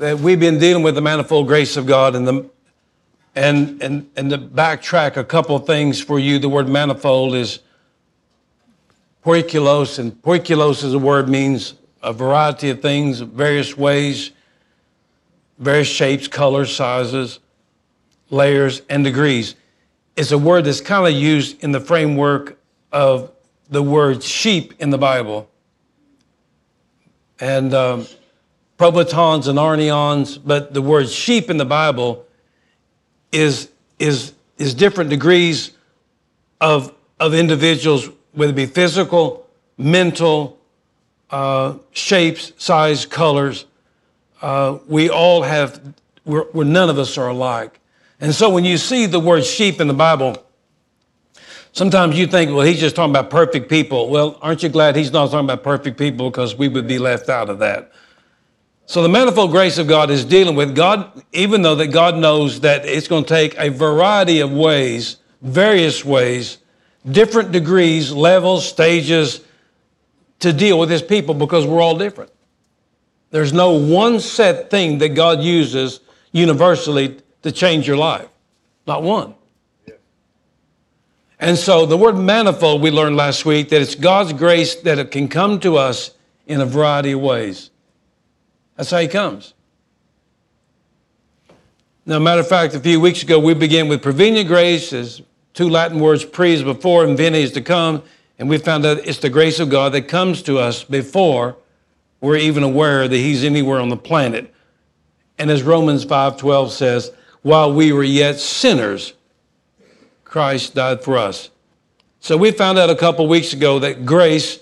that we've been dealing with the manifold grace of God, and to backtrack a couple of things for you. The word manifold is porikilos, and porikilos is a word means a variety of things, various ways, various shapes, colors, sizes, layers, and degrees. It's a word that's kind of used in the framework of the word sheep in the Bible. And Probotons and Arneons, but the word sheep in the Bible is different degrees of individuals, whether it be physical, mental, shapes, size, colors. None of us are alike. And so when you see the word sheep in the Bible, sometimes you think, well, he's just talking about perfect people. Well, aren't you glad he's not talking about perfect people, because we would be left out of that. So the manifold grace of God is dealing with God, even though that God knows that it's going to take a variety of ways, various ways, different degrees, levels, stages to deal with his people, because we're all different. There's no one set thing that God uses universally to change your life. Not one. Yeah. And so the word manifold, we learned last week that it's God's grace that it can come to us in a variety of ways. That's how he comes. Now, matter of fact, a few weeks ago, we began with prevenient grace, as two Latin words, pre is before and veni is to come, and we found out it's the grace of God that comes to us before we're even aware that he's anywhere on the planet. And as Romans 5:12 says, while we were yet sinners, Christ died for us. So we found out a couple weeks ago that grace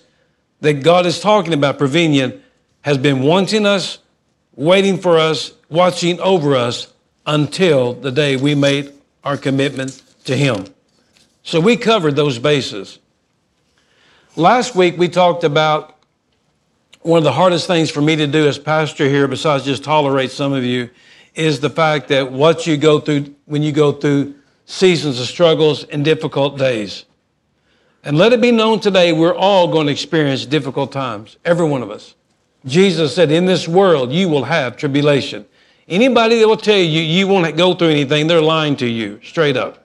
that God is talking about, prevenient, has been wanting us, waiting for us, watching over us until the day we made our commitment to him. So we covered those bases. Last week, we talked about one of the hardest things for me to do as pastor here, besides just tolerate some of you, is the fact that what you go through when you go through seasons of struggles and difficult days. And let it be known today, we're all going to experience difficult times, every one of us. Jesus said, in this world, you will have tribulation. Anybody that will tell you you won't go through anything, they're lying to you, straight up.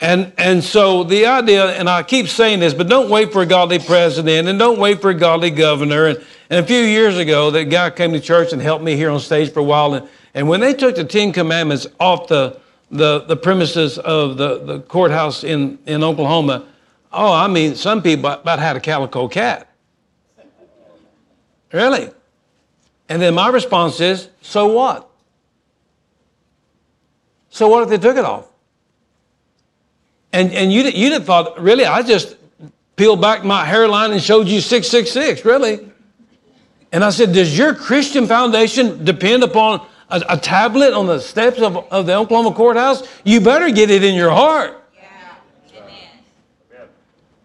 And so the idea, and I keep saying this, but don't wait for a godly president and don't wait for a godly governor. And a few years ago, that guy came to church and helped me here on stage for a while. And when they took the Ten Commandments off the premises of the courthouse in Oklahoma, oh, I mean, some people about had a calico cat. Really? And then my response is, so what? So what if they took it off? And you'd have thought, really, I just peeled back my hairline and showed you 666, really? And I said, does your Christian foundation depend upon a tablet on the steps of the Oklahoma courthouse? You better get it in your heart. Yeah. Amen.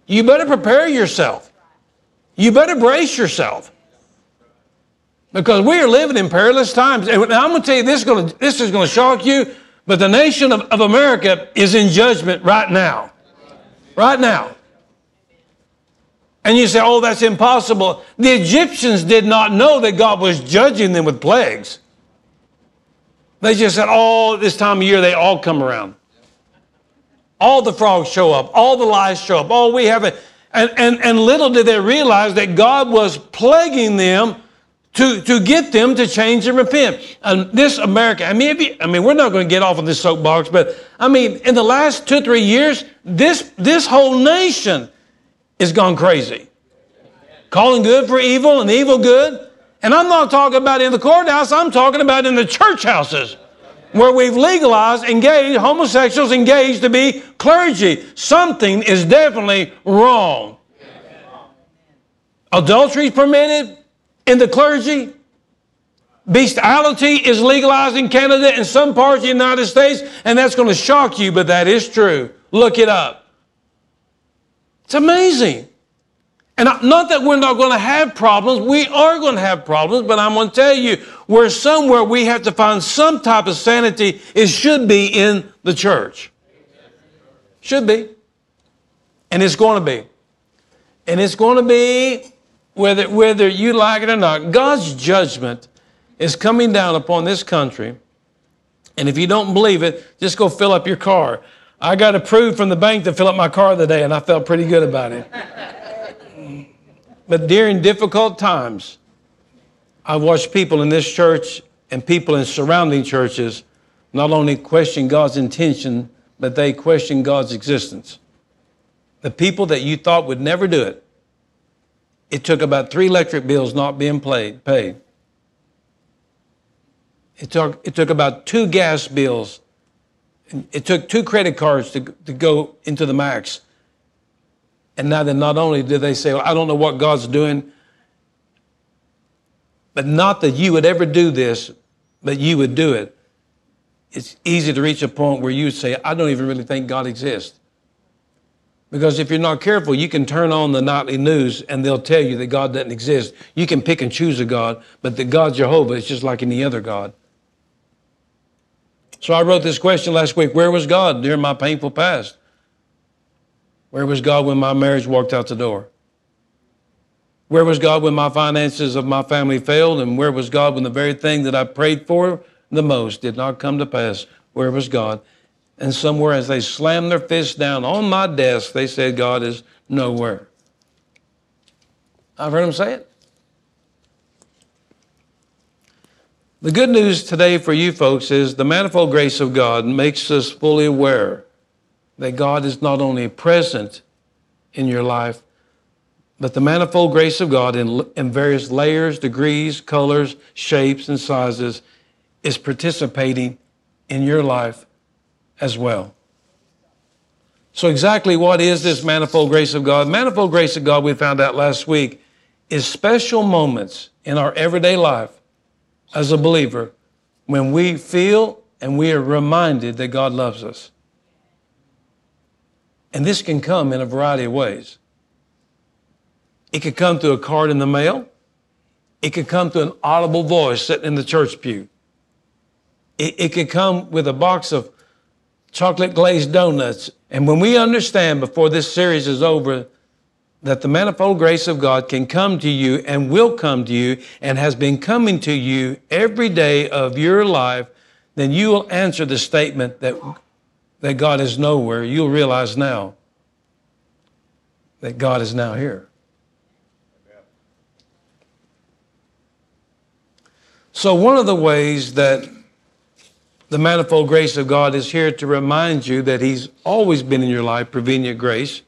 You better prepare yourself. You better brace yourself. Because we are living in perilous times. And I'm going to tell you, this is going to shock you. But the nation of America is in judgment right now. Right now. And you say, oh, that's impossible. The Egyptians did not know that God was judging them with plagues. They just said, oh, this time of year, they all come around. All the frogs show up. All the lice show up. Oh, we have it. And little did they realize that God was plaguing them to get them to change and repent. And this America, we're not going to get off on this soapbox, but I mean, in the last 2-3 years, this whole nation has gone crazy. Calling good for evil and evil good. And I'm not talking about in the courthouse, I'm talking about in the church houses where we've legalized, homosexuals engaged to be clergy. Something is definitely wrong. Adultery is permitted in the clergy. Bestiality is legalized in Canada and some parts of the United States, and that's going to shock you, but that is true. Look it up. It's amazing. And not that we're not going to have problems. We are going to have problems, but I'm going to tell you, we're somewhere we have to find some type of sanity. It should be in the church. Should be. And it's going to be. And it's going to be. Whether you like it or not, God's judgment is coming down upon this country. And if you don't believe it, just go fill up your car. I got approved from the bank to fill up my car today, and I felt pretty good about it. But during difficult times, I've watched people in this church and people in surrounding churches not only question God's intention, but they question God's existence. The people that you thought would never do it, it took about 3 electric bills not being paid. It took about 2 gas bills. It took 2 credit cards to go into the max. And now not only did they say, well, I don't know what God's doing, but not that you would ever do this, but you would do it. It's easy to reach a point where you say, I don't even really think God exists. Because if you're not careful, you can turn on the nightly news and they'll tell you that God doesn't exist. You can pick and choose a God, but the God Jehovah is just like any other God. So I wrote this question last week. Where was God during my painful past? Where was God when my marriage walked out the door? Where was God when my finances of my family failed? And where was God when the very thing that I prayed for the most did not come to pass? Where was God? And somewhere as they slammed their fists down on my desk, they said, God is nowhere. I've heard them say it. The good news today for you folks is the manifold grace of God makes us fully aware that God is not only present in your life, but the manifold grace of God in various layers, degrees, colors, shapes, and sizes is participating in your life as well. So exactly what is this manifold grace of God? Manifold grace of God, we found out last week, is special moments in our everyday life as a believer when we feel and we are reminded that God loves us. And this can come in a variety of ways. It could come through a card in the mail. It could come through an audible voice sitting in the church pew. It could come with a box of chocolate glazed donuts. And when we understand before this series is over that the manifold grace of God can come to you and will come to you and has been coming to you every day of your life, then you will answer the statement that God is nowhere. You'll realize now that God is now here. Amen. So one of the ways that the manifold grace of God is here to remind you that he's always been in your life, prevenient grace.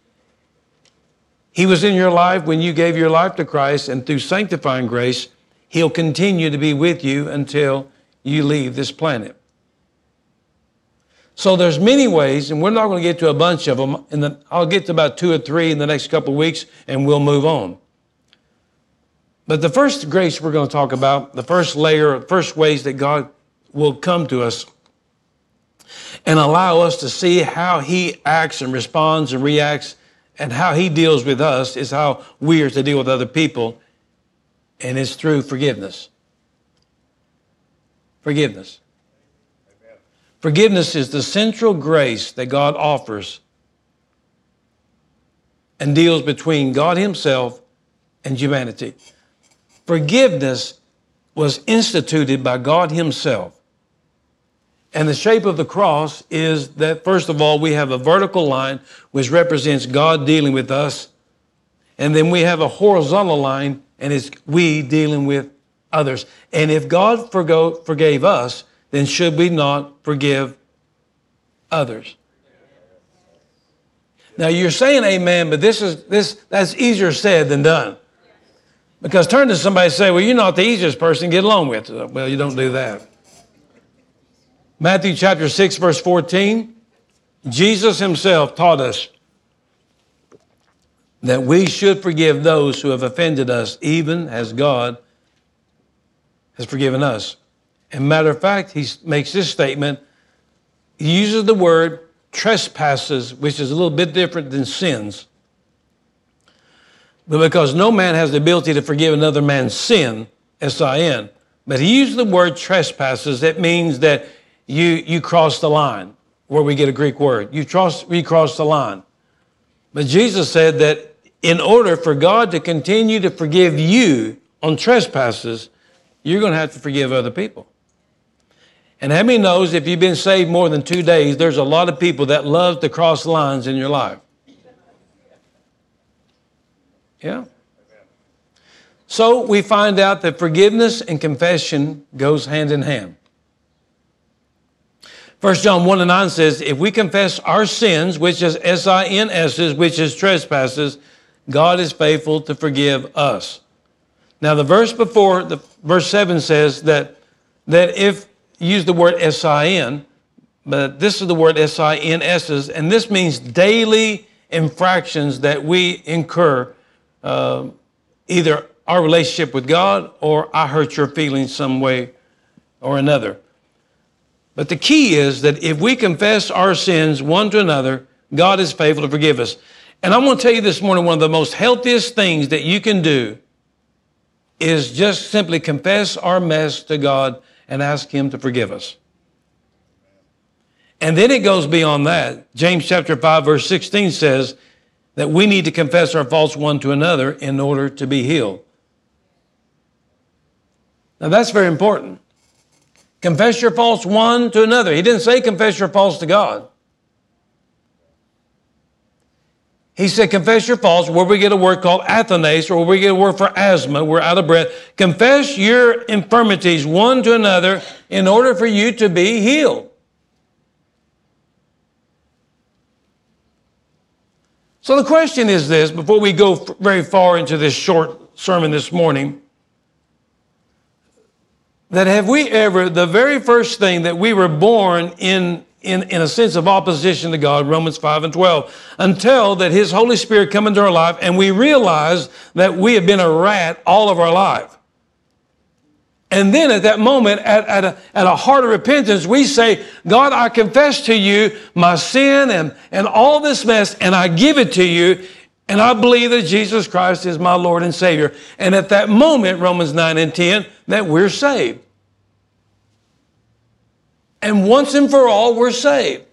He was in your life when you gave your life to Christ, and through sanctifying grace, he'll continue to be with you until you leave this planet. So there's many ways, and we're not going to get to a bunch of them. I'll get to about 2 or 3 in the next couple of weeks, and we'll move on. But the first grace we're going to talk about, the first layer, first ways that God will come to us and allow us to see how he acts and responds and reacts, and how he deals with us is how we are to deal with other people, and it's through forgiveness. Forgiveness. Amen. Forgiveness is the central grace that God offers and deals between God himself and humanity. Forgiveness was instituted by God himself. And the shape of the cross is that, first of all, we have a vertical line, which represents God dealing with us. And then we have a horizontal line, and it's we dealing with others. And if God forgave us, then should we not forgive others? Now, you're saying amen, but that's easier said than done. Because turn to somebody and say, well, you're not the easiest person to get along with. Well, you don't do that. Matthew chapter 6, verse 14, Jesus himself taught us that we should forgive those who have offended us, even as God has forgiven us. And matter of fact, he makes this statement. He uses the word trespasses, which is a little bit different than sins. But because no man has the ability to forgive another man's sin, S-I-N, but he used the word trespasses. That means that You cross the line, where we get a Greek word. You cross the line. But Jesus said that in order for God to continue to forgive you on trespasses, you're going to have to forgive other people. And how many knows if you've been saved more than 2 days, there's a lot of people that love to cross lines in your life. Yeah. So we find out that forgiveness and confession goes hand in hand. 1 John 1:9 says, if we confess our sins, which is S-I-N-S, which is trespasses, God is faithful to forgive us. Now the verse before, the verse 7 says that if, use the word S-I-N, but this is the word S-I-N-S, and this means daily infractions that we incur, either our relationship with God or I hurt your feelings some way or another. But the key is that if we confess our sins one to another, God is faithful to forgive us. And I'm going to tell you this morning, one of the most healthiest things that you can do is just simply confess our mess to God and ask Him to forgive us. And then it goes beyond that. James chapter 5, verse 16 says that we need to confess our faults one to another in order to be healed. Now that's very important. Confess your faults one to another. He didn't say confess your faults to God. He said confess your faults, where we get a word called athanase, or where we get a word for asthma, we're out of breath. Confess your infirmities one to another in order for you to be healed. So the question is this, before we go very far into this short sermon this morning, that have we ever, the very first thing that we were born in a sense of opposition to God, Romans 5 and 12, until that His Holy Spirit come into our life and we realize that we have been a rat all of our life. And then at that moment, at a heart of repentance, we say, God, I confess to you my sin and all this mess, and I give it to you. And I believe that Jesus Christ is my Lord and Savior. And at that moment, Romans 9 and 10, that we're saved. And once and for all, we're saved.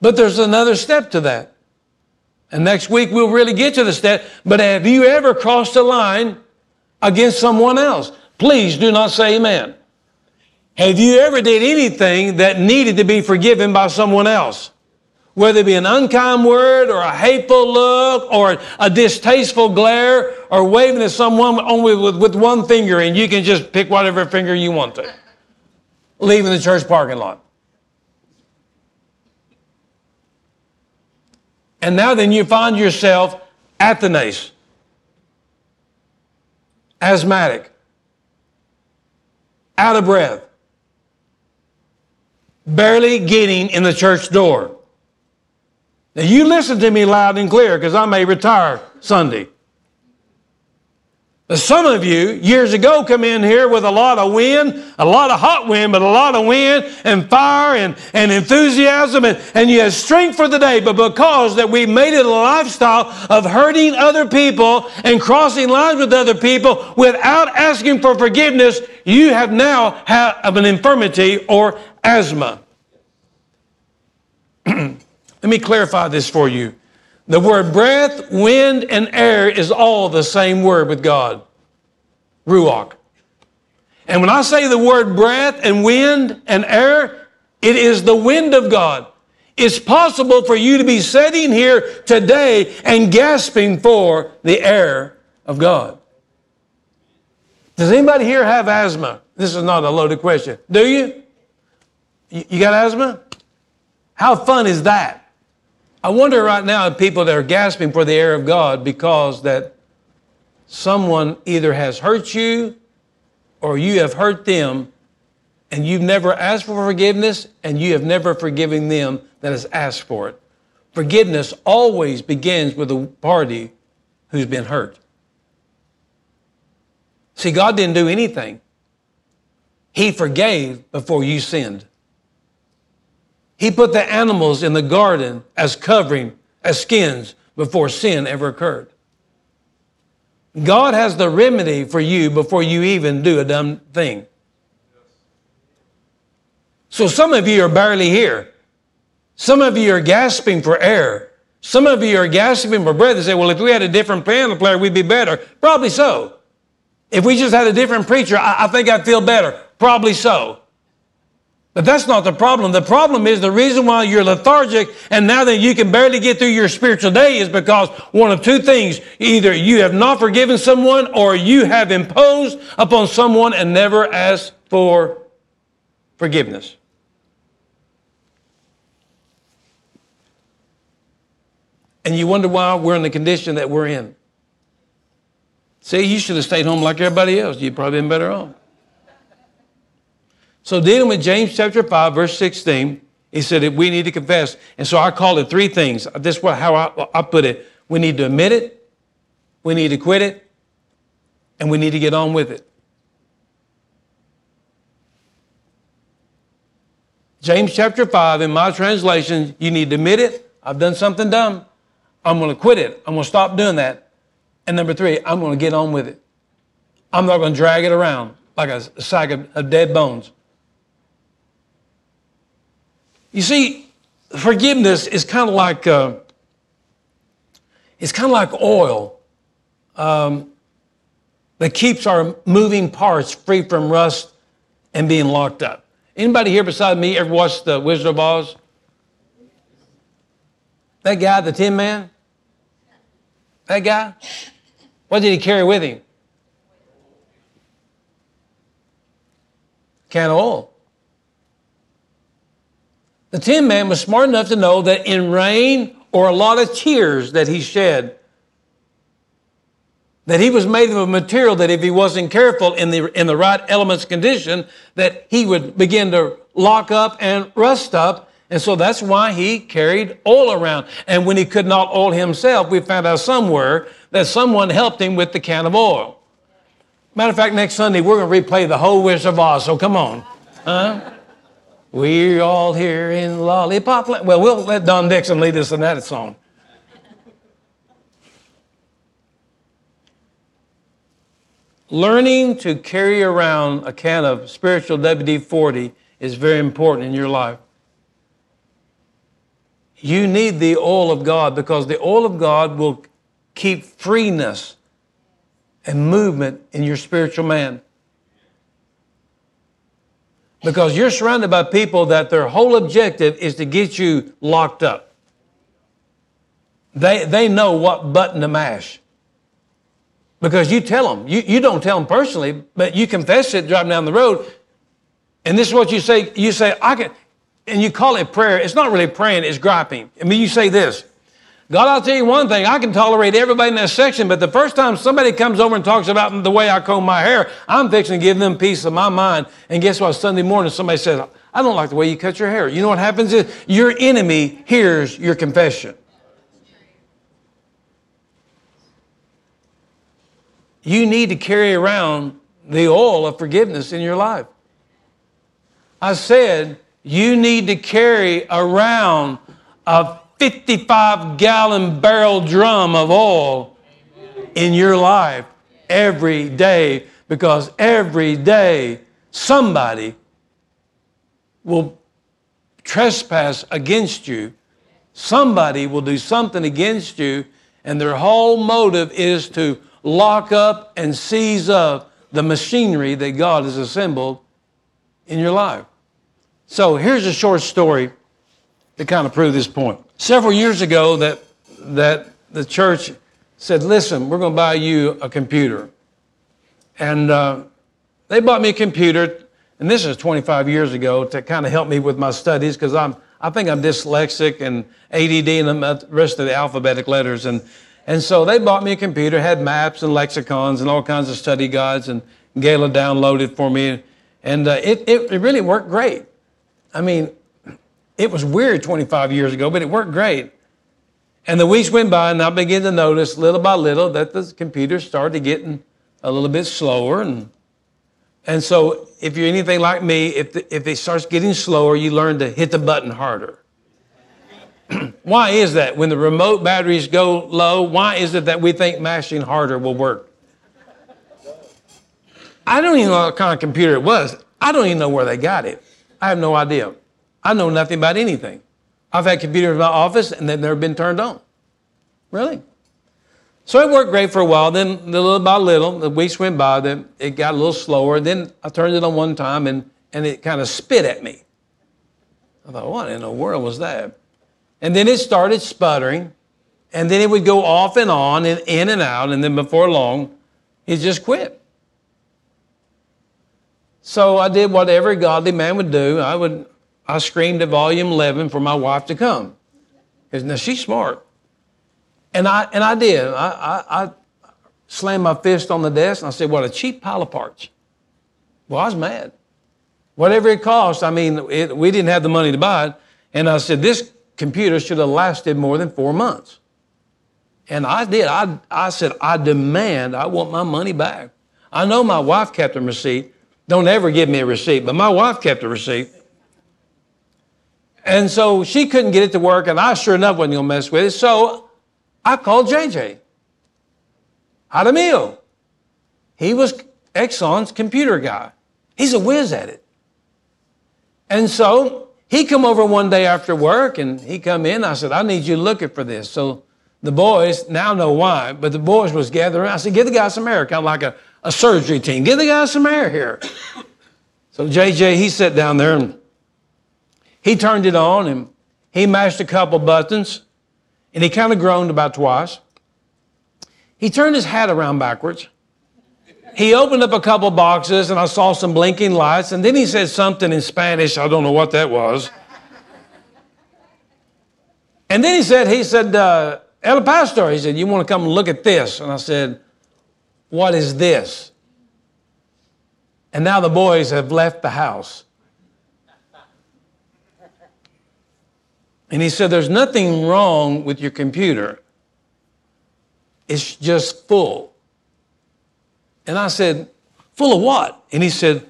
But there's another step to that. And next week, we'll really get to the step. But have you ever crossed a line against someone else? Please do not say amen. Have you ever did anything that needed to be forgiven by someone else? Whether it be an unkind word or a hateful look or a distasteful glare or waving at someone only with one finger, and you can just pick whatever finger you want to, leaving the church parking lot. And now then you find yourself athanase, asthmatic, out of breath, barely getting in the church door. Now, you listen to me loud and clear, because I may retire Sunday. But some of you, years ago, come in here with a lot of wind, a lot of hot wind, but a lot of wind and fire and enthusiasm, and you have strength for the day. But because that we made it a lifestyle of hurting other people and crossing lines with other people without asking for forgiveness, you have now have an infirmity or asthma. Let me clarify this for you. The word breath, wind, and air is all the same word with God, Ruach. And when I say the word breath and wind and air, it is the wind of God. It's possible for you to be sitting here today and gasping for the air of God. Does anybody here have asthma? This is not a loaded question. Do you? You got asthma? How fun is that? I wonder right now if people that are gasping for the air of God because that someone either has hurt you or you have hurt them, and you've never asked for forgiveness and you have never forgiven them that has asked for it. Forgiveness always begins with the party who's been hurt. See, God didn't do anything. He forgave before you sinned. He put the animals in the garden as covering, as skins, before sin ever occurred. God has the remedy for you before you even do a dumb thing. So some of you are barely here. Some of you are gasping for air. Some of you are gasping for breath. They say, well, if we had a different piano player, we'd be better. Probably so. If we just had a different preacher, I think I'd feel better. Probably so. But that's not the problem. The problem is the reason why you're lethargic and now that you can barely get through your spiritual day is because one of two things. Either you have not forgiven someone or you have imposed upon someone and never asked for forgiveness. And you wonder why we're in the condition that we're in. See, you should have stayed home like everybody else. You'd probably been better off. So dealing with James chapter 5, verse 16, he said that we need to confess. And so I call it three things. This is how I put it. We need to admit it, we need to quit it, and we need to get on with it. James chapter 5, in my translation, you need to admit it. I've done something dumb. I'm going to quit it. I'm going to stop doing that. And number three, I'm going to get on with it. I'm not going to drag it around like a sack of dead bones. You see, forgiveness is kind of like oil that keeps our moving parts free from rust and being locked up. Anybody here beside me ever watched The Wizard of Oz? That guy, the Tin Man? That guy? What did he carry with him? A can of oil. The Tin Man was smart enough to know that in rain or a lot of tears that he shed, that he was made of a material that if he wasn't careful in the right elements condition, that he would begin to lock up and rust up. And so that's why he carried oil around. And when he could not oil himself, we found out somewhere that someone helped him with the can of oil. Matter of fact, next Sunday, we're going to replay the whole Wizard of Oz. So come on. Huh? We're all here in Lollipop Land. Well, we'll let Don Dixon lead us in that song. Learning to carry around a can of spiritual WD-40 is very important in your life. You need the oil of God because the oil of God will keep freeness and movement in your spiritual man. Because you're surrounded by people that their whole objective is to get you locked up. They know what button to mash. Because you tell them. You don't tell them personally, but you confess it driving down the road. And this is what you say. You say, I can, and you call it prayer. It's not really praying, it's griping. I mean, you say this. God, I'll tell you one thing. I can tolerate everybody in that section, but the first time somebody comes over and talks about the way I comb my hair, I'm fixing to give them peace of my mind. And guess what? Sunday morning, somebody says, I don't like the way you cut your hair. You know what happens is your enemy hears your confession. You need to carry around the oil of forgiveness in your life. I said, you need to carry around a 55-gallon barrel drum of oil in your life every day, because every day somebody will trespass against you. Somebody will do something against you, and their whole motive is to lock up and seize up the machinery that God has assembled in your life. So here's a short story to kind of prove this point. Several years ago that the church said, listen, we're going to buy you a computer. And they bought me a computer, and this is 25 years ago, to kind of help me with my studies because I think I'm dyslexic and ADD and the rest of the alphabetic letters. And so they bought me a computer, had maps and lexicons and all kinds of study guides, and Gala downloaded for me. And it really worked great. I mean, it was weird 25 years ago, but it worked great. And the weeks went by, and I began to notice little by little that the computer started getting a little bit slower. And so if you're anything like me, if it starts getting slower, you learn to hit the button harder. Why is that? When the remote batteries go low, why is it that we think mashing harder will work? I don't even know what kind of computer it was. I don't even know where they got it. I have no idea. I know nothing about anything. I've had computers in my office and they've never been turned on. Really? So it worked great for a while. Then little by little, the weeks went by, then it got a little slower. Then I turned it on one time and it kind of spit at me. I thought, what in the world was that? And then it started sputtering, and then it would go off and on and in and out, and then before long, it just quit. So I did what every godly man would do. I screamed at volume 11 for my wife to come. Because now she's smart. And I did. I slammed my fist on the desk and I said, what a cheap pile of parts. Well, I was mad. Whatever it cost, I mean, we didn't have the money to buy it. And I said, this computer should have lasted more than 4 months. And I did. I said, I want my money back. I know my wife kept a receipt. Don't ever give me a receipt, but my wife kept a receipt. And so she couldn't get it to work, and I sure enough wasn't going to mess with it. So I called JJ Jaramillo. He was Exxon's computer guy. He's a whiz at it. And so he come over one day after work, and he come in. I said, I need you looking for this. So the boys now know why, but the boys was gathering. I said, give the guy some air, kind of like a surgery team. Give the guy some air here. So JJ, he sat down there, and he turned it on, and he mashed a couple buttons, and he kind of groaned about twice. He turned his hat around backwards. He opened up a couple boxes, and I saw some blinking lights, and then he said something in Spanish. I don't know what that was. And then he said, El Pastor, he said, you want to come look at this? And I said, what is this? And now the boys have left the house. And he said, there's nothing wrong with your computer. It's just full. And I said, full of what? And he said,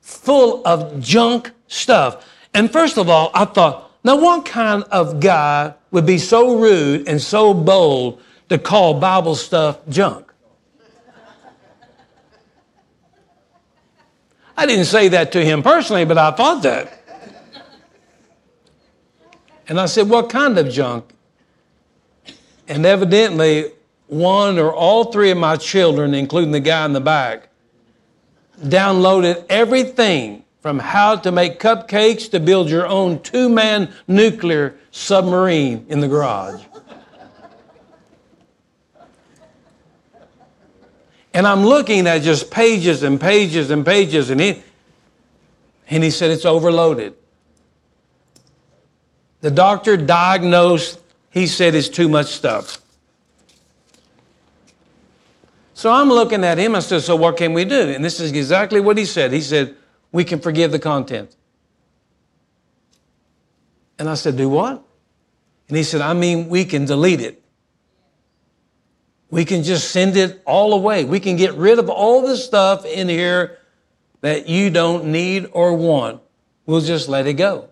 full of junk stuff. And first of all, I thought, now what kind of guy would be so rude and so bold to call Bible stuff junk? I didn't say that to him personally, but I thought that. And I said, what kind of junk? And evidently, one or all three of my children, including the guy in the back, downloaded everything from how to make cupcakes to build your own two-man nuclear submarine in the garage. And I'm looking at just pages and pages and pages, and he said, it's overloaded. The doctor diagnosed, he said, it's too much stuff. So I'm looking at him, I said, so what can we do? And this is exactly what he said. He said, we can forgive the content. And I said, do what? And he said, I mean, we can delete it. We can just send it all away. We can get rid of all the stuff in here that you don't need or want. We'll just let it go.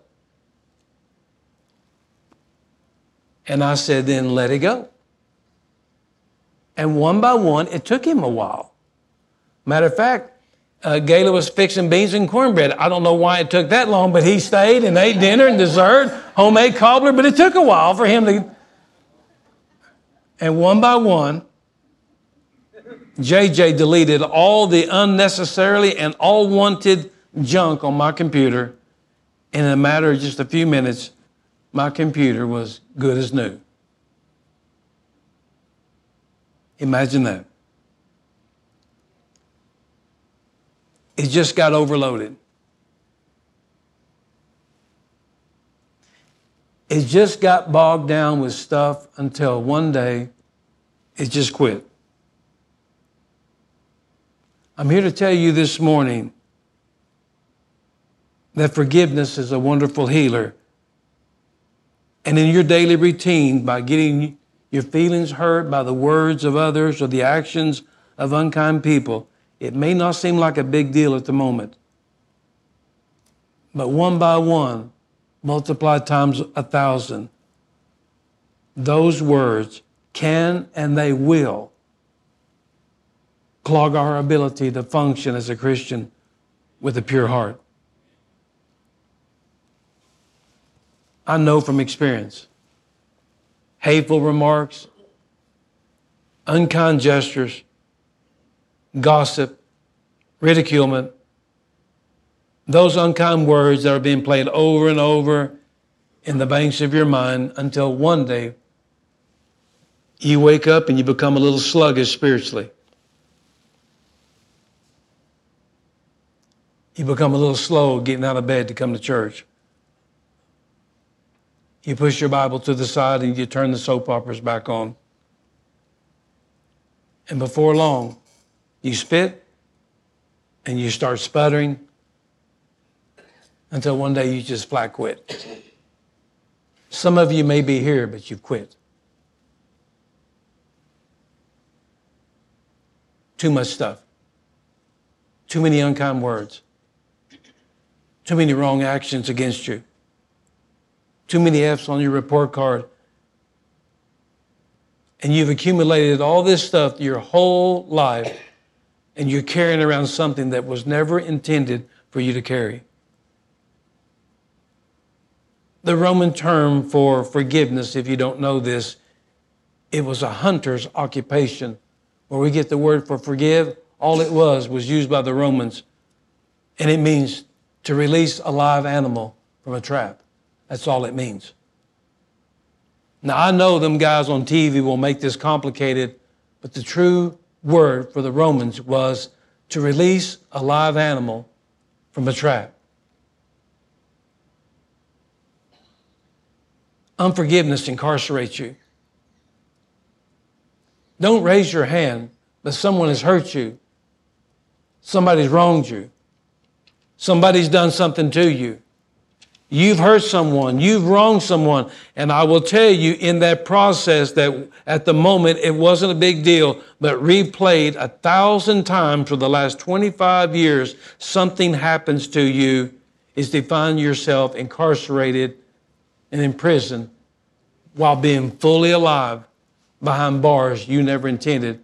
And I said, then let it go. And one by one, it took him a while. Matter of fact, Gayla was fixing beans and cornbread. I don't know why it took that long, but he stayed and ate dinner and dessert, homemade cobbler, but it took a while for him to. And one by one, JJ deleted all the unnecessarily and all wanted junk on my computer. And in a matter of just a few minutes, my computer was good as new. Imagine that. It just got overloaded. It just got bogged down with stuff until one day it just quit. I'm here to tell you this morning that forgiveness is a wonderful healer. And in your daily routine, by getting your feelings hurt by the words of others or the actions of unkind people, it may not seem like a big deal at the moment. But one by one, multiplied times 1,000, those words can and they will clog our ability to function as a Christian with a pure heart. I know from experience, hateful remarks, unkind gestures, gossip, ridiculement, those unkind words that are being played over and over in the banks of your mind until one day you wake up and you become a little sluggish spiritually. You become a little slow getting out of bed to come to church. You push your Bible to the side and you turn the soap operas back on. And before long, you spit and you start sputtering until one day you just flat quit. Some of you may be here, but you've quit. Too much stuff. Too many unkind words. Too many wrong actions against you. Too many F's on your report card. And you've accumulated all this stuff your whole life, and you're carrying around something that was never intended for you to carry. The Roman term for forgiveness, if you don't know this, it was a hunter's occupation. Where we get the word for forgive, all it was used by the Romans. And it means to release a live animal from a trap. That's all it means. Now, I know them guys on TV will make this complicated, but the true word for the Romans was to release a live animal from a trap. Unforgiveness incarcerates you. Don't raise your hand, but someone has hurt you. Somebody's wronged you. Somebody's done something to you. You've hurt someone. You've wronged someone. And I will tell you in that process that at the moment it wasn't a big deal, but replayed 1,000 times for the last 25 years, something happens to you is to find yourself incarcerated and in prison while being fully alive behind bars you never intended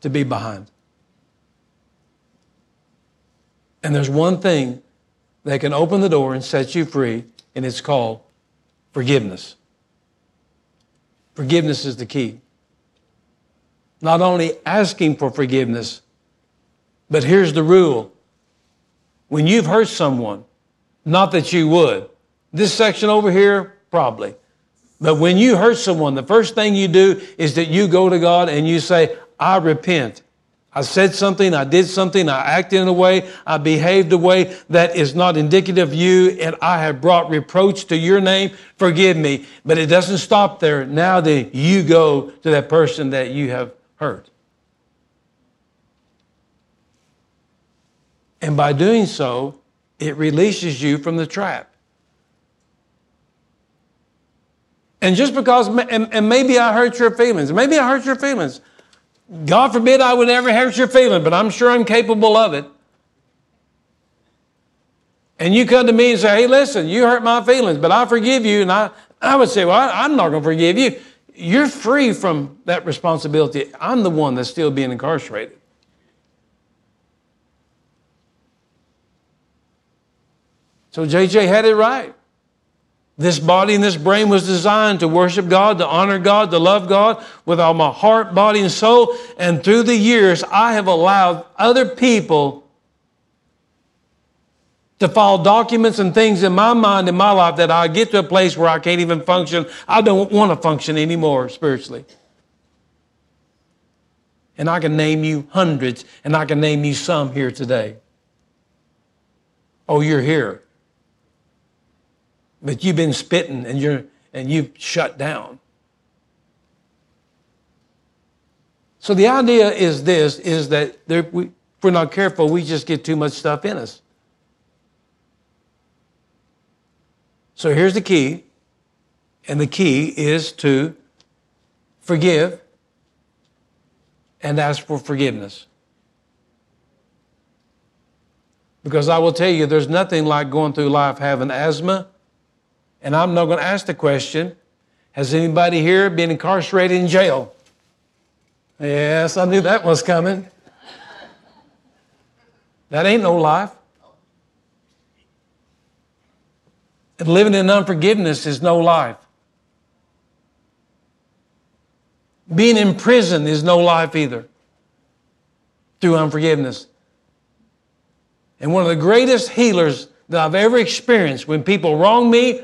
to be behind. And there's one thing that can open the door and set you free, and it's called forgiveness. Forgiveness is the key. Not only asking for forgiveness, but here's the rule. When you've hurt someone, not that you would, this section over here, probably. But when you hurt someone, the first thing you do is that you go to God and you say, I repent. I said something, I did something, I acted in a way, I behaved a way that is not indicative of you, and I have brought reproach to your name. Forgive me. But it doesn't stop there. Now that you go to that person that you have hurt. And by doing so, it releases you from the trap. And just because, and maybe I hurt your feelings. Maybe I hurt your feelings. God forbid I would ever hurt your feelings, but I'm sure I'm capable of it. And you come to me and say, hey, listen, you hurt my feelings, but I forgive you. And I would say, well, I'm not going to forgive you. You're free from that responsibility. I'm the one that's still being incarcerated. So JJ had it right. This body and this brain was designed to worship God, to honor God, to love God with all my heart, body, and soul. And through the years, I have allowed other people to file documents and things in my mind, in my life, that I get to a place where I can't even function. I don't want to function anymore spiritually. And I can name you hundreds, and I can name you some here today. Oh, you're here. But you've been spitting and you've shut down. So the idea is this, is that if we're not careful, we just get too much stuff in us. So here's the key. And the key is to forgive and ask for forgiveness. Because I will tell you, there's nothing like going through life having asthma. And I'm not going to ask the question, has anybody here been incarcerated in jail? Yes, I knew that was coming. That ain't no life. And living in unforgiveness is no life. Being in prison is no life either, through unforgiveness. And one of the greatest healers that I've ever experienced, when people wrong me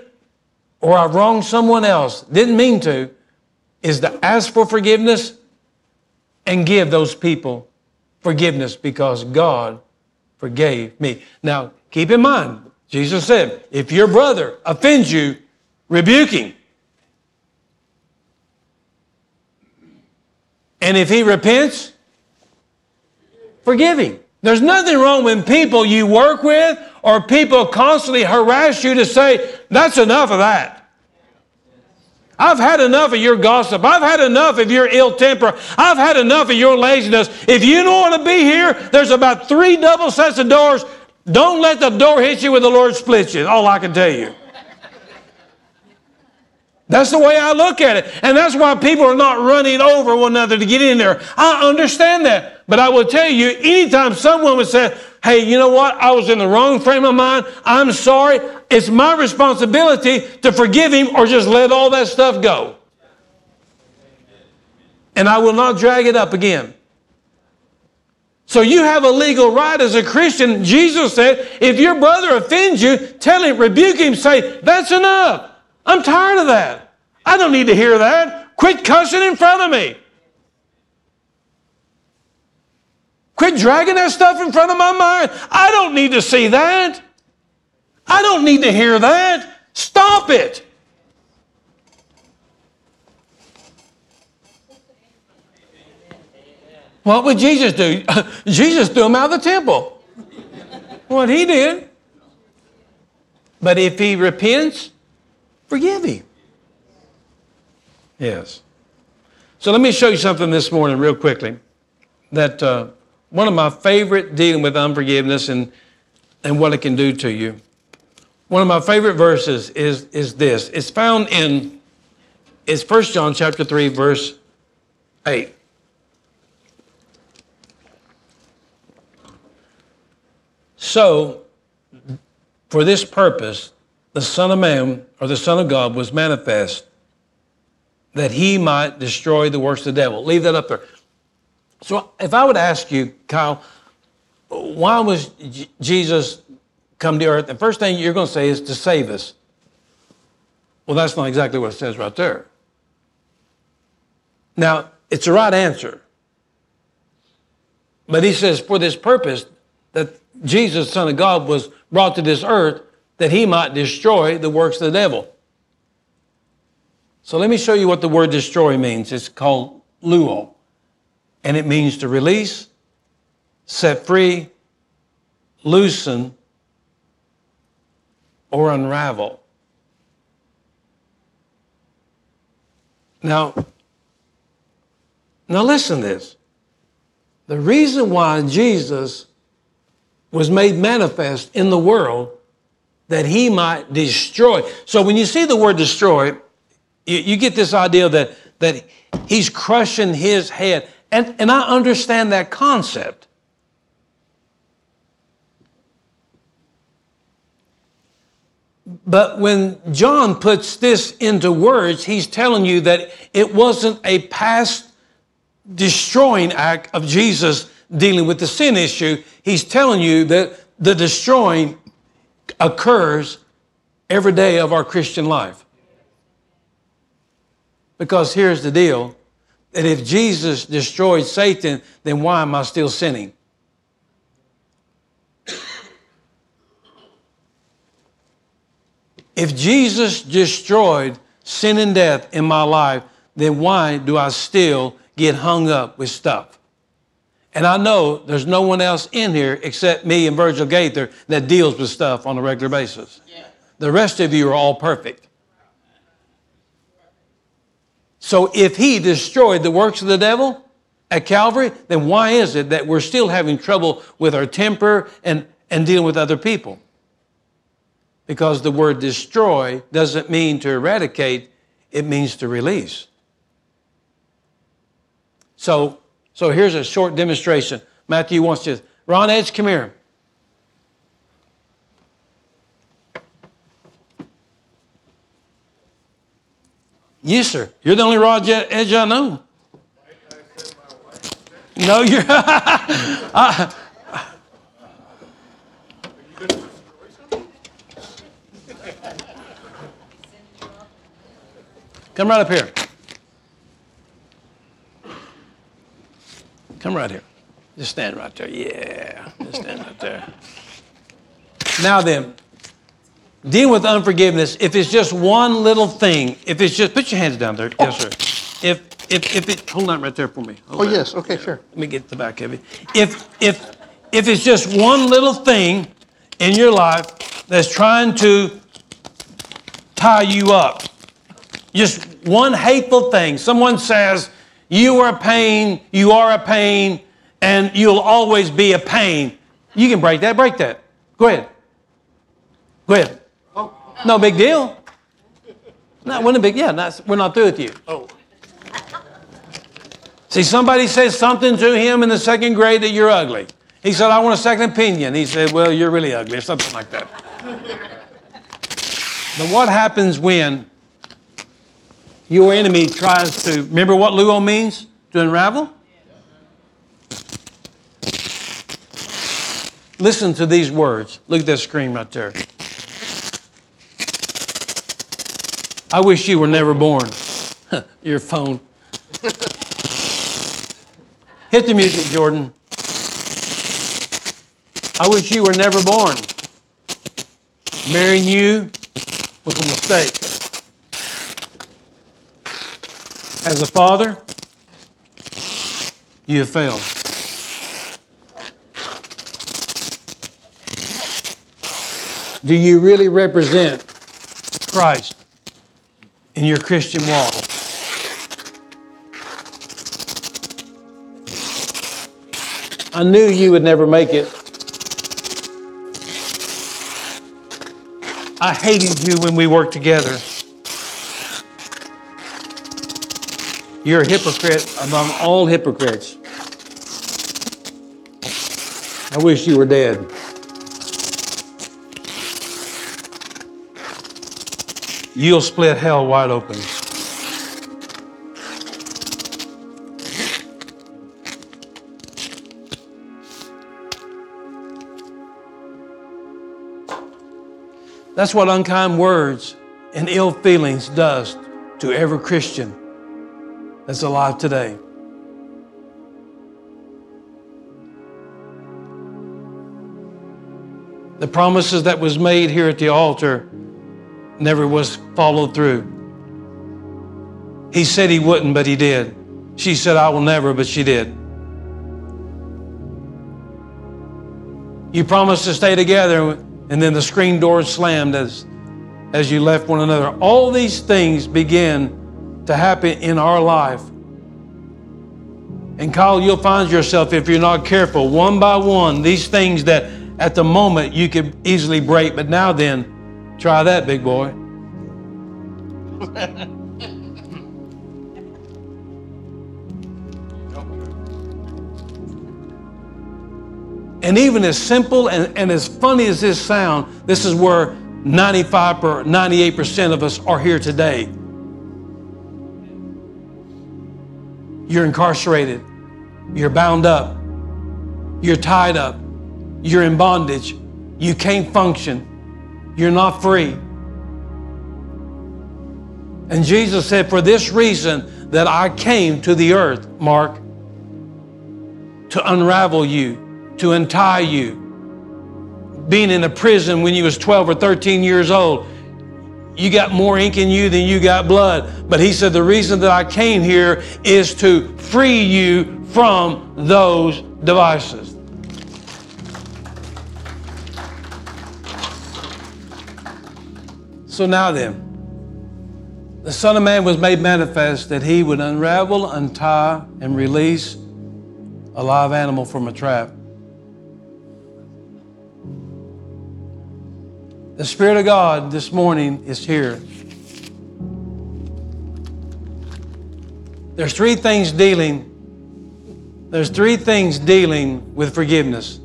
or I've wronged someone else, didn't mean to, is to ask for forgiveness and give those people forgiveness because God forgave me. Now, keep in mind, Jesus said, if your brother offends you, rebuke him. And if he repents, forgive him. There's nothing wrong when people you work with or people constantly harass you to say, that's enough of that. I've had enough of your gossip. I've had enough of your ill temper. I've had enough of your laziness. If you don't want to be here, there's about 3 double sets of doors. Don't let the door hit you when the Lord splits you. All I can tell you. That's the way I look at it. And that's why people are not running over one another to get in there. I understand that. But I will tell you, anytime someone would say, hey, you know what? I was in the wrong frame of mind. I'm sorry. It's my responsibility to forgive him or just let all that stuff go. And I will not drag it up again. So you have a legal right as a Christian. Jesus said, if your brother offends you, tell him, rebuke him, say, that's enough. I'm tired of that. I don't need to hear that. Quit cussing in front of me. Quit dragging that stuff in front of my mind. I don't need to see that. I don't need to hear that. Stop it. What would Jesus do? Jesus threw him out of the temple. What he did. But if he repents, forgive him. Yes. So let me show you something this morning real quickly. That one of my favorite dealing with unforgiveness and what it can do to you. One of my favorite verses is this. It's found in 1 John chapter 3, verse 8. So, for this purpose, the Son of Man, or the Son of God, was manifest that he might destroy the works of the devil. Leave that up there. So if I would ask you, Kyle, why was Jesus come to earth? The first thing you're going to say is to save us. Well, that's not exactly what it says right there. Now, it's the right answer. But he says for this purpose, that Jesus, Son of God, was brought to this earth that he might destroy the works of the devil. So let me show you what the word destroy means. It's called luo. And it means to release, set free, loosen, or unravel. Now listen to this. The reason why Jesus was made manifest in the world that he might destroy. So when you see the word destroy, you get this idea that he's crushing his head. And I understand that concept. But when John puts this into words, he's telling you that it wasn't a past destroying act of Jesus dealing with the sin issue. He's telling you that the destroying occurs every day of our Christian life. Because here's the deal. That if Jesus destroyed Satan, then why am I still sinning? If Jesus destroyed sin and death in my life, then why do I still get hung up with stuff? And I know there's no one else in here except me and Virgil Gaither that deals with stuff on a regular basis. Yeah. The rest of you are all perfect. So if he destroyed the works of the devil at Calvary, then why is it that we're still having trouble with our temper and dealing with other people? Because the word destroy doesn't mean to eradicate, it means to release. So here's a short demonstration. Matthew wants this. Ron Edge, come here. Yes, sir. You're the only Ron Edge I know. No, you're... Come right up here. Come right here. Just stand right there. Yeah. Just stand right there. Now then, deal with unforgiveness. If it's just one little thing, if it's just, put your hands down there. Oh. Yes, sir. If it, hold on right there for me. Hold yes. Okay, yeah. Sure. Let me get the back of it. If it's just one little thing in your life that's trying to tie you up, just one hateful thing. Someone says, you are a pain, you are a pain, and you'll always be a pain. You can break that, Go ahead. Oh. No big deal. Not one big, yeah, we're not through with you. Oh. See, somebody says something to him in the second grade that you're ugly. He said, I want a second opinion. He said, well, you're really ugly, or something like that. But what happens when your enemy tries to, remember what luo means? To unravel? Listen to these words. Look at that screen right there. I wish you were never born. Your phone. Hit the music, Jordan. I wish you were never born. Marrying you was a mistake. As a father, you have failed. Do you really represent Christ in your Christian walk? I knew you would never make it. I hated you when we worked together. You're a hypocrite among all hypocrites. I wish you were dead. You'll split hell wide open. That's what unkind words and ill feelings does to every Christian that's alive today. The promises that was made here at the altar never was followed through. He said he wouldn't, but he did. She said, I will never, but she did. You promised to stay together, and then the screen door slammed as you left one another. All these things begin to happen in our life. And Kyle, you'll find yourself, if you're not careful, one by one, these things that at the moment you could easily break, but now then, try that, big boy. And even as simple and as funny as this sounds, this is where 95 or 98% of us are here today. You're incarcerated, you're bound up, you're tied up, you're in bondage, you can't function, you're not free. And Jesus said, for this reason that I came to the earth, Mark, to unravel you, to untie you. Being in a prison when you was 12 or 13 years old, you got more ink in you than you got blood. But he said, the reason that I came here is to free you from those devices. So now then, the Son of Man was made manifest that he would unravel, untie, and release a live animal from a trap. The Spirit of God this morning is here. There's three things dealing with forgiveness.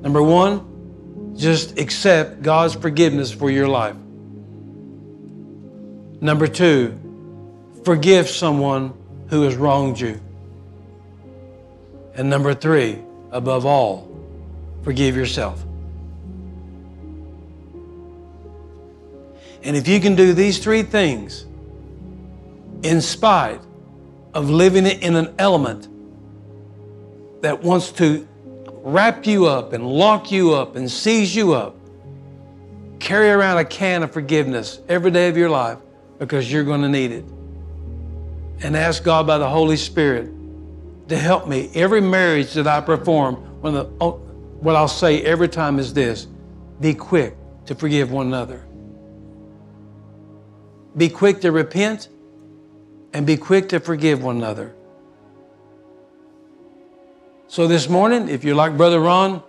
Number one, just accept God's forgiveness for your life. Number two, forgive someone who has wronged you. And number three, above all, forgive yourself. And if you can do these three things in spite of living in an element that wants to wrap you up and lock you up and seize you up, carry around a can of forgiveness every day of your life because you're going to need it. And ask God by the Holy Spirit to help me. Every marriage that I perform, what I'll say every time is this: be quick to forgive one another. Be quick to repent and be quick to forgive one another. So this morning, if you're like Brother Ron,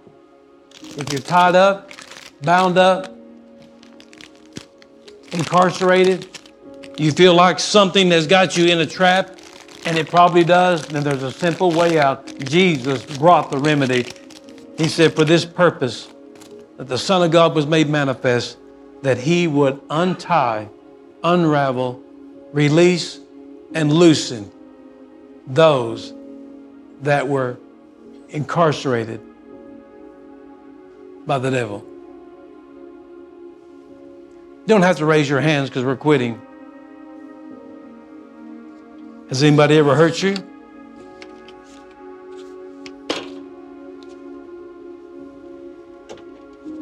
if you're tied up, bound up, incarcerated, you feel like something has got you in a trap, and it probably does, then there's a simple way out. Jesus brought the remedy. He said, for this purpose, that the Son of God was made manifest, that he would untie, unravel, release, and loosen those that were incarcerated by the devil. You don't have to raise your hands because we're quitting. Has anybody ever hurt you?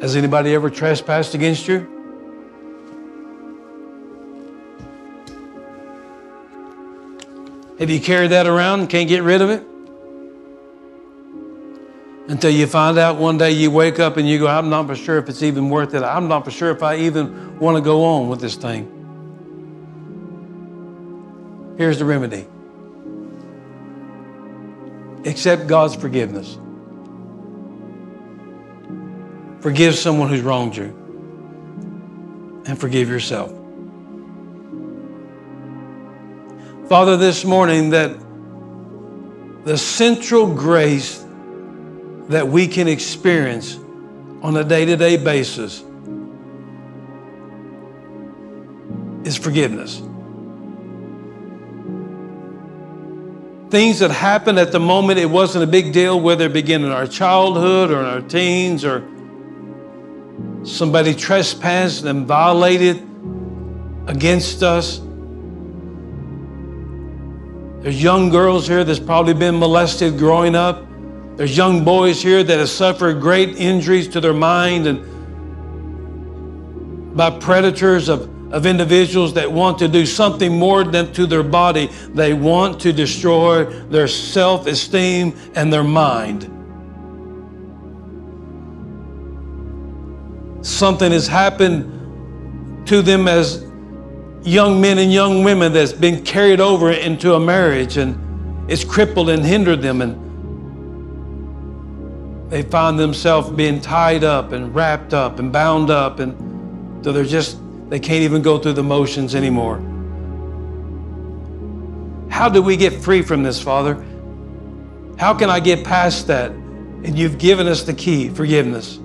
Has anybody ever trespassed against you? Have you carried that around and can't get rid of it? Until you find out one day you wake up and you go, I'm not for sure if it's even worth it. I'm not for sure if I even want to go on with this thing. Here's the remedy. Accept God's forgiveness. Forgive someone who's wronged you. And forgive yourself. Father, this morning, that the central grace that we can experience on a day-to-day basis is forgiveness. Things that happened at the moment, it wasn't a big deal, whether it began in our childhood or in our teens, or somebody trespassed and violated against us. There's young girls here that's probably been molested growing up. There's young boys here that have suffered great injuries to their mind and by predators of individuals that want to do something more than to their body. They want to destroy their self-esteem and their mind. Something has happened to them as young men and young women that's been carried over into a marriage, and it's crippled and hindered them, and they find themselves being tied up and wrapped up and bound up, and so they're just, they can't even go through the motions anymore. How do we get free from this, Father? How can I get past that? And you've given us the key, forgiveness.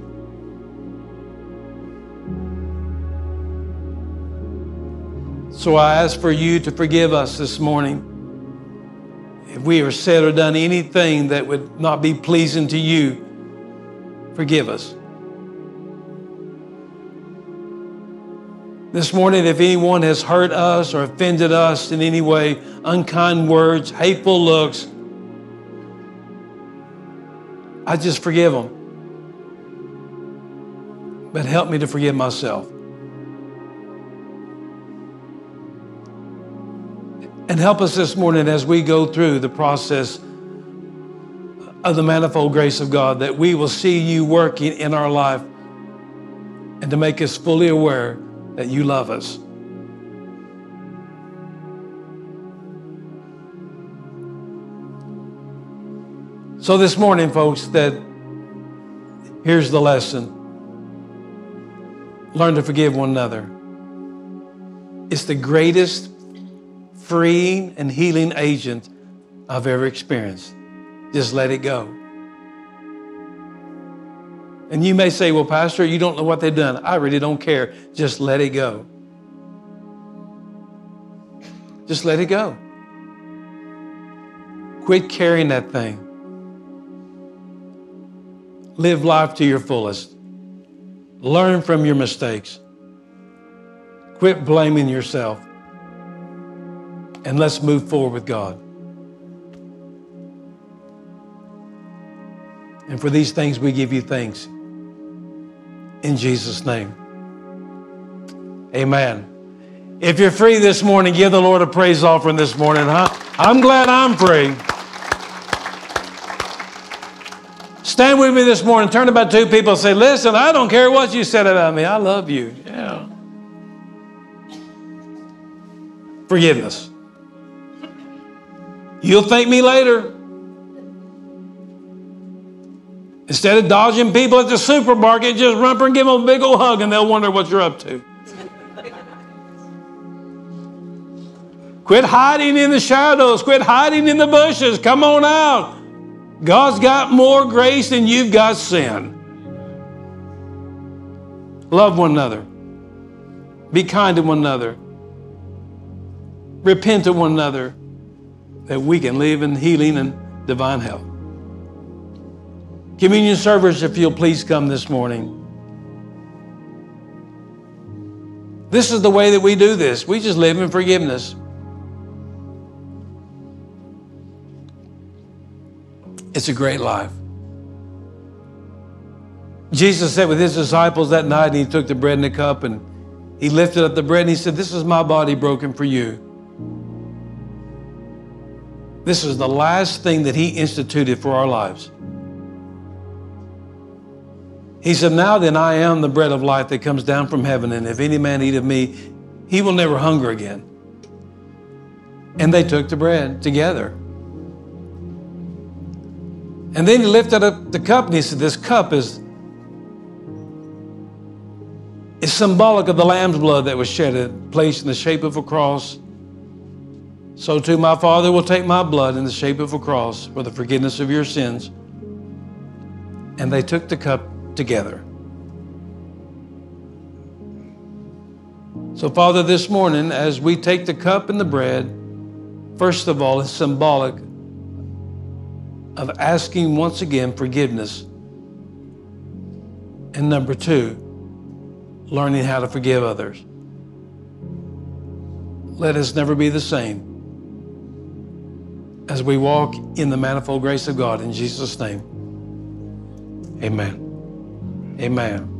So I ask for you to forgive us this morning. If we have said or done anything that would not be pleasing to you, forgive us. This morning, if anyone has hurt us or offended us in any way, unkind words, hateful looks, I just forgive them. But help me to forgive myself. And help us this morning as we go through the process of the manifold grace of God, that we will see you working in our life and to make us fully aware that you love us. So this morning, folks, that here's the lesson. Learn to forgive one another. It's the greatest freeing and healing agent I've ever experienced. Just let it go. And you may say, well, Pastor, you don't know what they've done. I really don't care. Just let it go. Just let it go. Quit carrying that thing. Live life to your fullest. Learn from your mistakes. Quit blaming yourself. And let's move forward with God. And for these things, we give you thanks. In Jesus' name. Amen. If you're free this morning, give the Lord a praise offering this morning, huh? I'm glad I'm free. Stand with me this morning. Turn about two people and say, listen, I don't care what you said about me. I love you. Yeah. Forgiveness. You'll thank me later. Instead of dodging people at the supermarket, just run up and give them a big old hug and they'll wonder what you're up to. Quit hiding in the shadows. Quit hiding in the bushes. Come on out. God's got more grace than you've got sin. Love one another. Be kind to one another. Repent to one another that we can live in healing and divine health. Communion servers, if you'll please come this morning. This is the way that we do this. We just live in forgiveness. It's a great life. Jesus sat with his disciples that night, and he took the bread and the cup, and he lifted up the bread, and he said, this is my body broken for you. This is the last thing that he instituted for our lives. He said, now then I am the bread of life that comes down from heaven, and if any man eat of me, he will never hunger again. And they took the bread together. And then he lifted up the cup and he said, this cup is symbolic of the lamb's blood that was shed, placed in the shape of a cross. So too my Father will take my blood in the shape of a cross for the forgiveness of your sins. And they took the cup together. So, Father, this morning, as we take the cup and the bread, first of all, it's symbolic of asking once again forgiveness. And number two, learning how to forgive others. Let us never be the same as we walk in the manifold grace of God. In Jesus' name, amen. Amen.